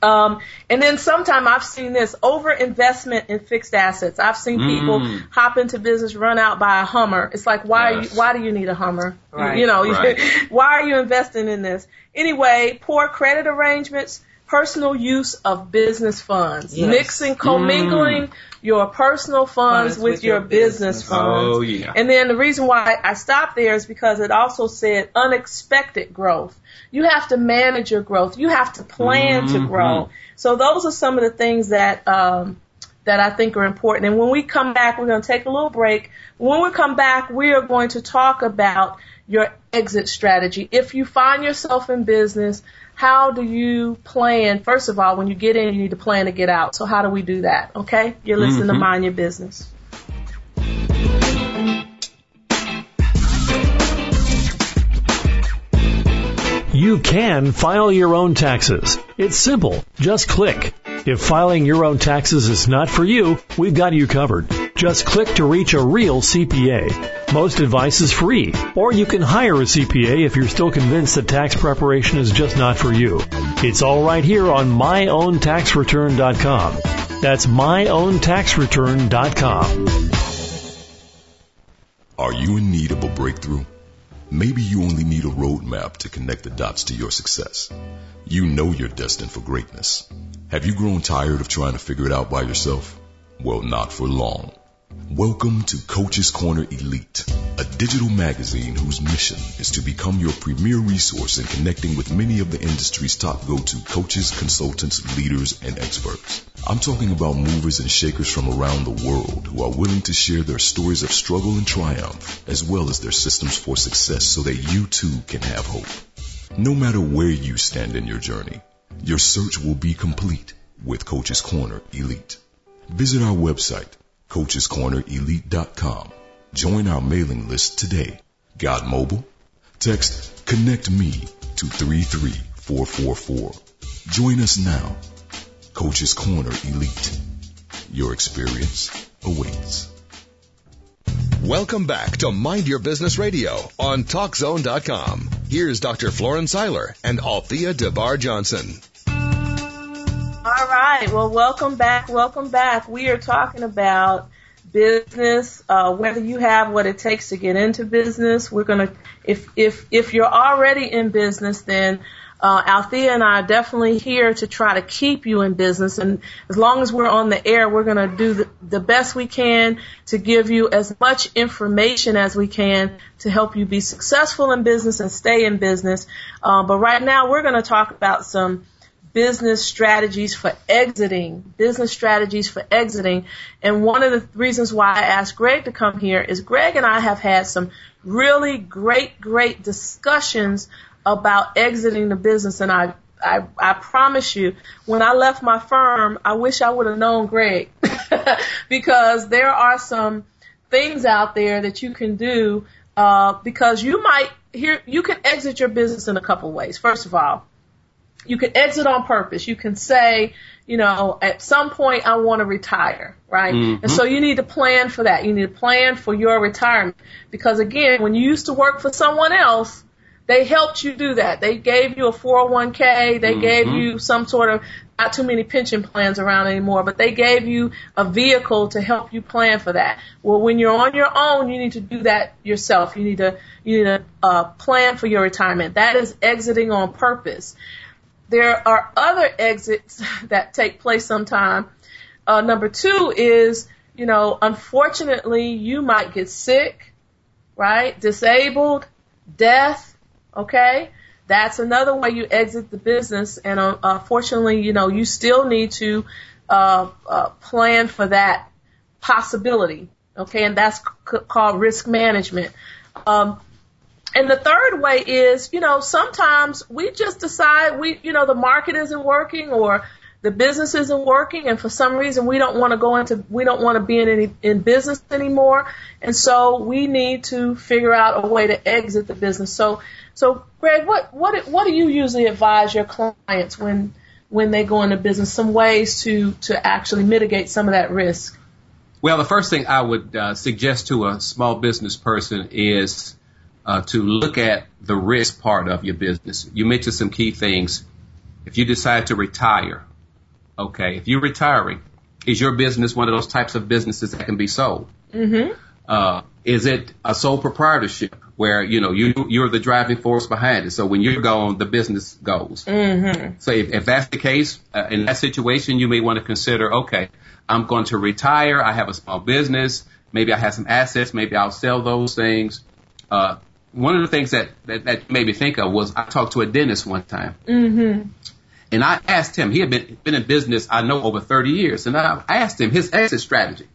Um, and then sometime I've seen this overinvestment in fixed assets. I've seen mm. people hop into business, run out by a Hummer. It's like, why yes. are you, why do you need a Hummer? Right. You know, right. why are you investing in this? Anyway, poor credit arrangements, personal use of business funds, yes. mixing, commingling mm. your personal funds, funds with, with your, your business, business funds. Oh, yeah. And then the reason why I stopped there is because it also said unexpected growth. You have to manage your growth. You have to plan mm-hmm. to grow. So those are some of the things that um, that I think are important. And when we come back, we're going to take a little break. When we come back, we are going to talk about your exit strategy. If you find yourself in business, how do you plan? First of all, when you get in, you need to plan to get out. So how do we do that? Okay? You're listening mm-hmm. to Mind Your Business. you can file your own taxes. It's simple. Just click. If filing your own taxes is not for you, we've got you covered. Just click to reach a real C P A. Most advice is free, or you can hire a C P A if you're still convinced that tax preparation is just not for you. It's all right here on my own tax return dot com. That's my own tax return dot com. Are you in need of a breakthrough? Maybe you only need a roadmap to connect the dots to your success. You know you're destined for greatness. Have you grown tired of trying to figure it out by yourself? Well, not for long. Welcome to Coach's Corner Elite, a digital magazine whose mission is to become your premier resource in connecting with many of the industry's top go-to coaches, consultants, leaders, and experts. I'm talking about movers and shakers from around the world who are willing to share their stories of struggle and triumph, as well as their systems for success so that you too can have hope. No matter where you stand in your journey, your search will be complete with Coach's Corner Elite. Visit our website, coaches corner elite dot com. Join our mailing list today. Got mobile? Text Connect Me to three three four four four. Join us now. Coach's Corner Elite. Your experience awaits. Welcome back to Mind Your Business Radio on talk zone dot com. Here's Doctor Florence Seiler and Althea DeBar Johnson. All right. Well, welcome back. Welcome back. We are talking about business, uh, whether you have what it takes to get into business. We're going to, if, if, if you're already in business, then, uh, Althea and I are definitely here to try to keep you in business. And as long as we're on the air, we're going to do the, the best we can to give you as much information as we can to help you be successful in business and stay in business. Uh, but right now we're going to talk about some business strategies for exiting, business strategies for exiting. And one of the reasons why I asked Greg to come here is Greg and I have had some really great, great discussions about exiting the business. And I, I, I promise you, when I left my firm, I wish I would have known Greg because there are some things out there that you can do uh, because you might here you can exit your business in a couple ways. First of all, you can exit on purpose. You can say, you know, at some point I want to retire, right? Mm-hmm. And so you need to plan for that. You need to plan for your retirement because, again, when you used to work for someone else, they helped you do that. They gave you a four oh one k. They mm-hmm. gave you some sort of, not too many pension plans around anymore, but they gave you a vehicle to help you plan for that. Well, when you're on your own, you need to do that yourself. You need to, you need to uh, plan for your retirement. That is exiting on purpose. There are other exits that take place sometime. Uh, number two is, you know, unfortunately, you might get sick, right? Disabled, death, okay? That's another way you exit the business. And uh, unfortunately, you know, you still need to uh, uh, plan for that possibility, okay? And that's c- called risk management. Um And the third way is, you know, sometimes we just decide we, you know, the market isn't working or the business isn't working, and for some reason we don't want to go into, we don't want to be in any in business anymore, and so we need to figure out a way to exit the business. So, so Greg, what what what do you usually advise your clients when when they go into business? Some ways to to actually mitigate some of that risk. Well, the first thing I would uh, suggest to a small business person is Uh, to look at the risk part of your business. You mentioned some key things. If you decide to retire, okay, if you're retiring, is your business one of those types of businesses that can be sold? Mm-hmm. Uh, is it a sole proprietorship where, you know, you, you're the driving force behind it? So when you're gone, the business goes. Mm-hmm. So if, if that's the case, uh, in that situation, you may want to consider, okay, I'm going to retire. I have a small business. Maybe I have some assets. Maybe I'll sell those things. Uh, One of the things that, that, that made me think of was I talked to a dentist one time. Mm-hmm. And I asked him, he had been, been in business, I know, over thirty years. And I asked him his exit strategy.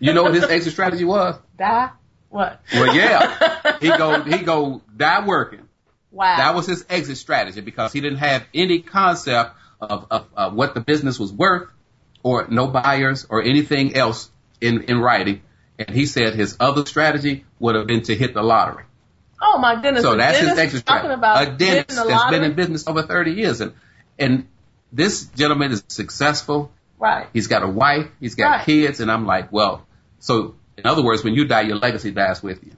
You know what his exit strategy was? Die? What? Well, yeah. He go, he go, die working. Wow. That was his exit strategy because he didn't have any concept of, of, of what the business was worth or no buyers or anything else in, in writing. And he said his other strategy would have been to hit the lottery. Oh my goodness. So that's his extra talking about a dentist that's been in business over thirty years. And, and this gentleman is successful. Right. He's got a wife. He's got right. kids. And I'm like, well, so in other words, when you die, your legacy dies with you.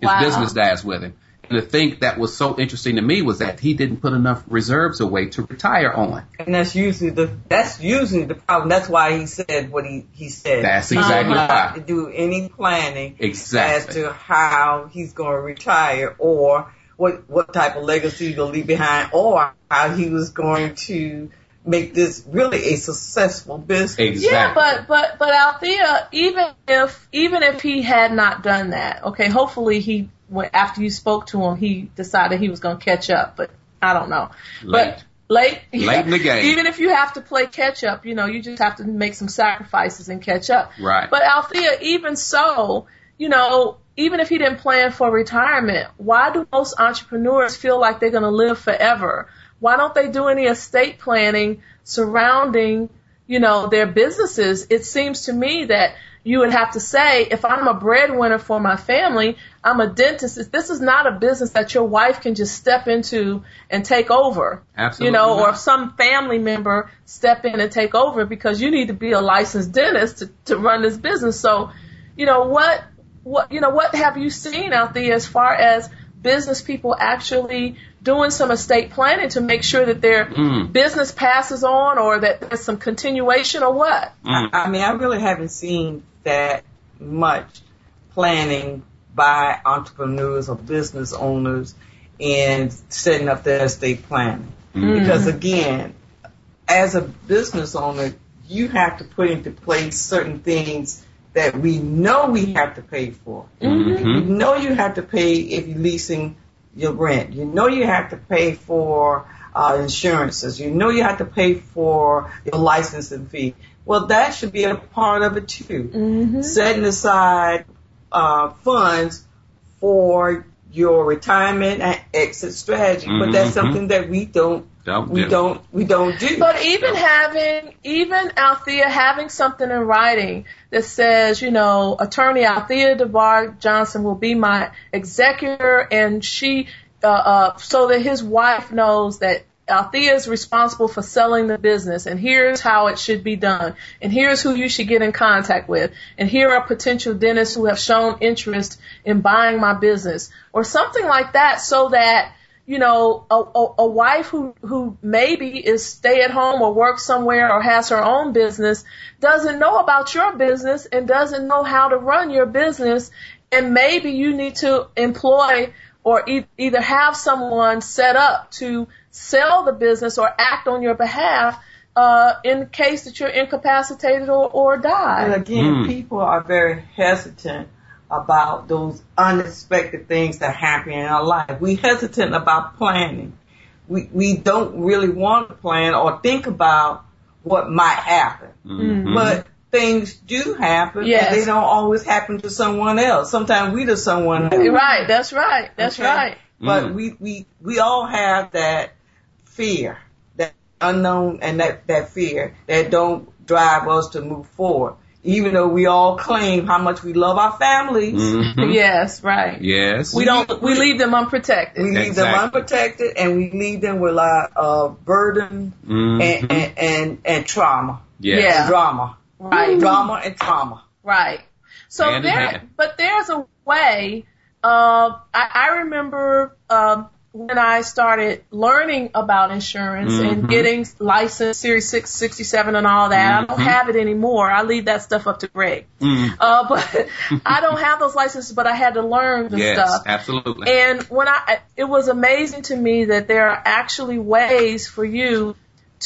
His wow. business dies with him. And the thing that was so interesting to me was that he didn't put enough reserves away to retire on. And that's usually the that's usually the problem. That's why he said what he, he said. That's exactly why. He didn't have to do any planning exactly. as to how he's going to retire or what what type of legacy he's going to leave behind or how he was going to make this really a successful business. Exactly. Yeah, but but but Althea, even if even if he had not done that, okay, hopefully he. After you spoke to him, he decided he was going to catch up, but I don't know. Late. But late, late in the game. Even if you have to play catch up, you know, you just have to make some sacrifices and catch up. Right. But Althea, even so, you know, even if he didn't plan for retirement, why do most entrepreneurs feel like they're going to live forever? Why don't they do any estate planning surrounding, you know, their businesses? It seems to me that you would have to say, if I'm a breadwinner for my family, I'm a dentist. This is not a business that your wife can just step into and take over. Absolutely. You know, or some family member step in and take over because you need to be a licensed dentist to, to run this business. So, you know, what, what, you know, what have you seen out there as far as business people actually doing some estate planning to make sure that their mm. business passes on or that there's some continuation or what? Mm. I, I mean, I really haven't seen that much planning by entrepreneurs or business owners in setting up their estate planning. Mm. Because, again, as a business owner, you have to put into place certain things that we know we have to pay for. Mm-hmm. You know you have to pay if you're leasing your rent. You know you have to pay for uh, insurances. You know you have to pay for your licensing fee. Well, that should be a part of it, too. Mm-hmm. Setting aside uh, funds for your retirement and exit strategy. Mm-hmm. But that's something that we don't Don't we do. don't we don't do. But even don't. having even Althea having something in writing that says, you know, attorney Althea DeBar Johnson will be my executor, and she uh, uh, so that his wife knows that Althea is responsible for selling the business, and here's how it should be done, and here's who you should get in contact with, and here are potential dentists who have shown interest in buying my business, or something like that, so that, you know, a, a, a wife who, who maybe is stay at home or works somewhere or has her own business doesn't know about your business and doesn't know how to run your business. And maybe you need to employ or e- either have someone set up to sell the business or act on your behalf uh, in case that you're incapacitated or, or die. And again, mm. people are very hesitant about those unexpected things that happen in our life. We're hesitant about planning. We we don't really want to plan or think about what might happen. Mm-hmm. But things do happen, yes. and they don't always happen to someone else. Sometimes we're to someone else. Right, that's right, that's okay? right. But mm. we, we, we all have that fear, that unknown and that, that fear that don't drive us to move forward. Even though we all claim how much we love our families. Mm-hmm. Yes, right. Yes. We don't, we leave them unprotected. We leave exactly. them unprotected and we leave them with a lot of burden mm-hmm. and, and, and, and trauma. Yes. Yeah. Drama. Right. Mm-hmm. Drama and trauma. Right. So hand there, but there's a way, uh, I, I remember, um, when I started learning about insurance mm-hmm. and getting licensed, Series six sixty-seven and all that, mm-hmm. I don't have it anymore. I leave that stuff up to Greg. Mm. Uh, but I don't have those licenses, but I had to learn the yes, stuff. Yes, absolutely. And when I, it was amazing to me that there are actually ways for you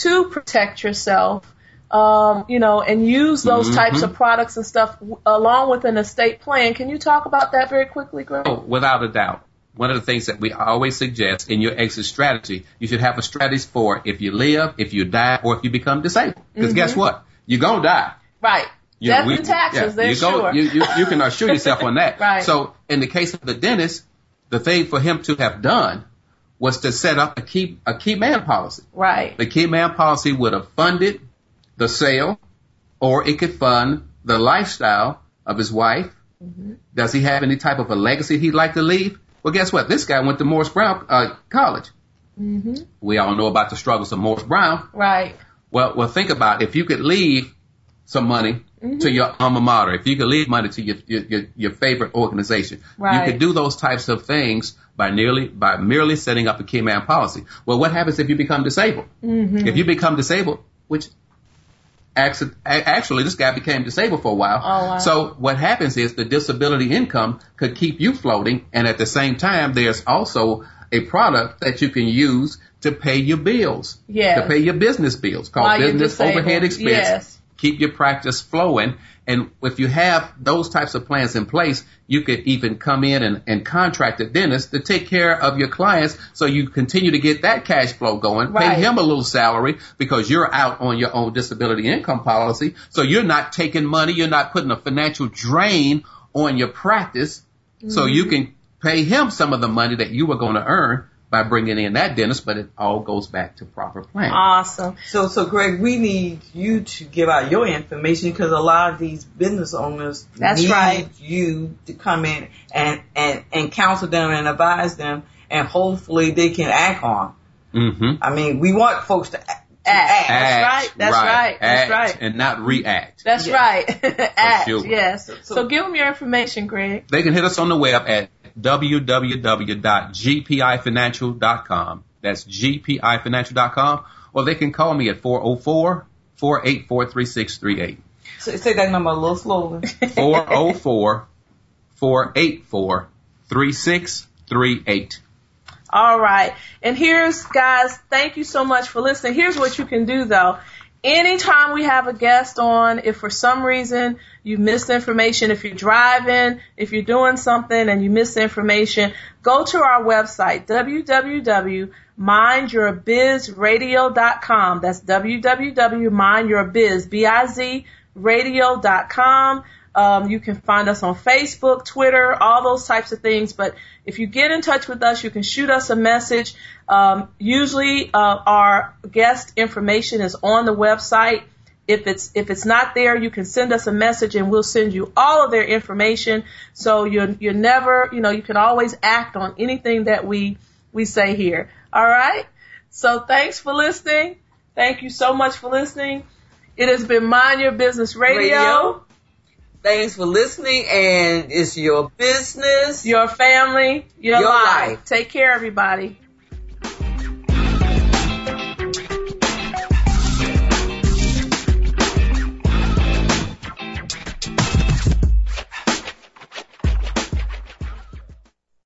to protect yourself, um, you know, and use those mm-hmm. types of products and stuff w- along with an estate plan. Can you talk about that very quickly, Greg? Oh, without a doubt. One of the things that we always suggest in your exit strategy, you should have a strategy for if you live, if you die, or if you become disabled. Because mm-hmm. guess what? You're going to die. Right. You Death know, we, and taxes, yeah, they're you go, sure. You, you, you can assure yourself on that. Right. So in the case of the dentist, the thing for him to have done was to set up a key, a key man policy. Right. The key man policy would have funded the sale, or it could fund the lifestyle of his wife. Mm-hmm. Does he have any type of a legacy he'd like to leave? Well, guess what? This guy went to Morris Brown uh, College. Mm-hmm. We all know about the struggles of Morris Brown. Right. Well, well, think about it. If you could leave some money mm-hmm. to your alma mater, if you could leave money to your your, your favorite organization, right. you could do those types of things by nearly by merely setting up a key man policy. Well, what happens if you become disabled? Mm-hmm. If you become disabled, which actually this guy became disabled for a while. Oh, wow. So what happens is the disability income could keep you floating, and at the same time, there's also a product that you can use to pay your bills, yes. to pay your business bills, called business overhead expense. Yes. Keep your practice flowing. And if you have those types of plans in place, you could even come in and, and contract a dentist to take care of your clients so you continue to get that cash flow going, right. pay him a little salary because you're out on your own disability income policy. So you're not taking money. You're not putting a financial drain on your practice mm-hmm. so you can pay him some of the money that you were going to earn by bringing in that dentist, but it all goes back to proper planning. Awesome. So, so Greg, we need you to give out your information because a lot of these business owners That's need right. you to come in and, and, and counsel them and advise them, and hopefully they can act on. Mm-hmm. I mean, we want folks to act. Act. act. That's right. That's right. right. That's right. And not react. That's yes. right. act. Sure. Yes. So, so give them your information, Greg. They can hit us on the web at w w w dot g p i financial dot com. That's g p i financial dot com. Or they can call me at four oh four, four eight four, three six three eight. So, say that number a little slower. four oh four, four eight four, three six three eight. All right. And here's, guys, thank you so much for listening. Here's what you can do, though. Anytime we have a guest on, if for some reason you missed information, if you're driving, if you're doing something and you missed information, go to our website, w w w dot mind your biz radio dot com. That's w w w dot mind your biz radio dot com. Um, you can find us on Facebook, Twitter, all those types of things. But if you get in touch with us, you can shoot us a message. Um, usually, uh, our guest information is on the website. If it's if it's not there, you can send us a message, and we'll send you all of their information. So you're you're never, you know, you can always act on anything that we we say here. All right. So thanks for listening. Thank you so much for listening. It has been Mind Your Business Radio. Radio. Thanks for listening, and it's your business, your family, your, your life. life. Take care, everybody.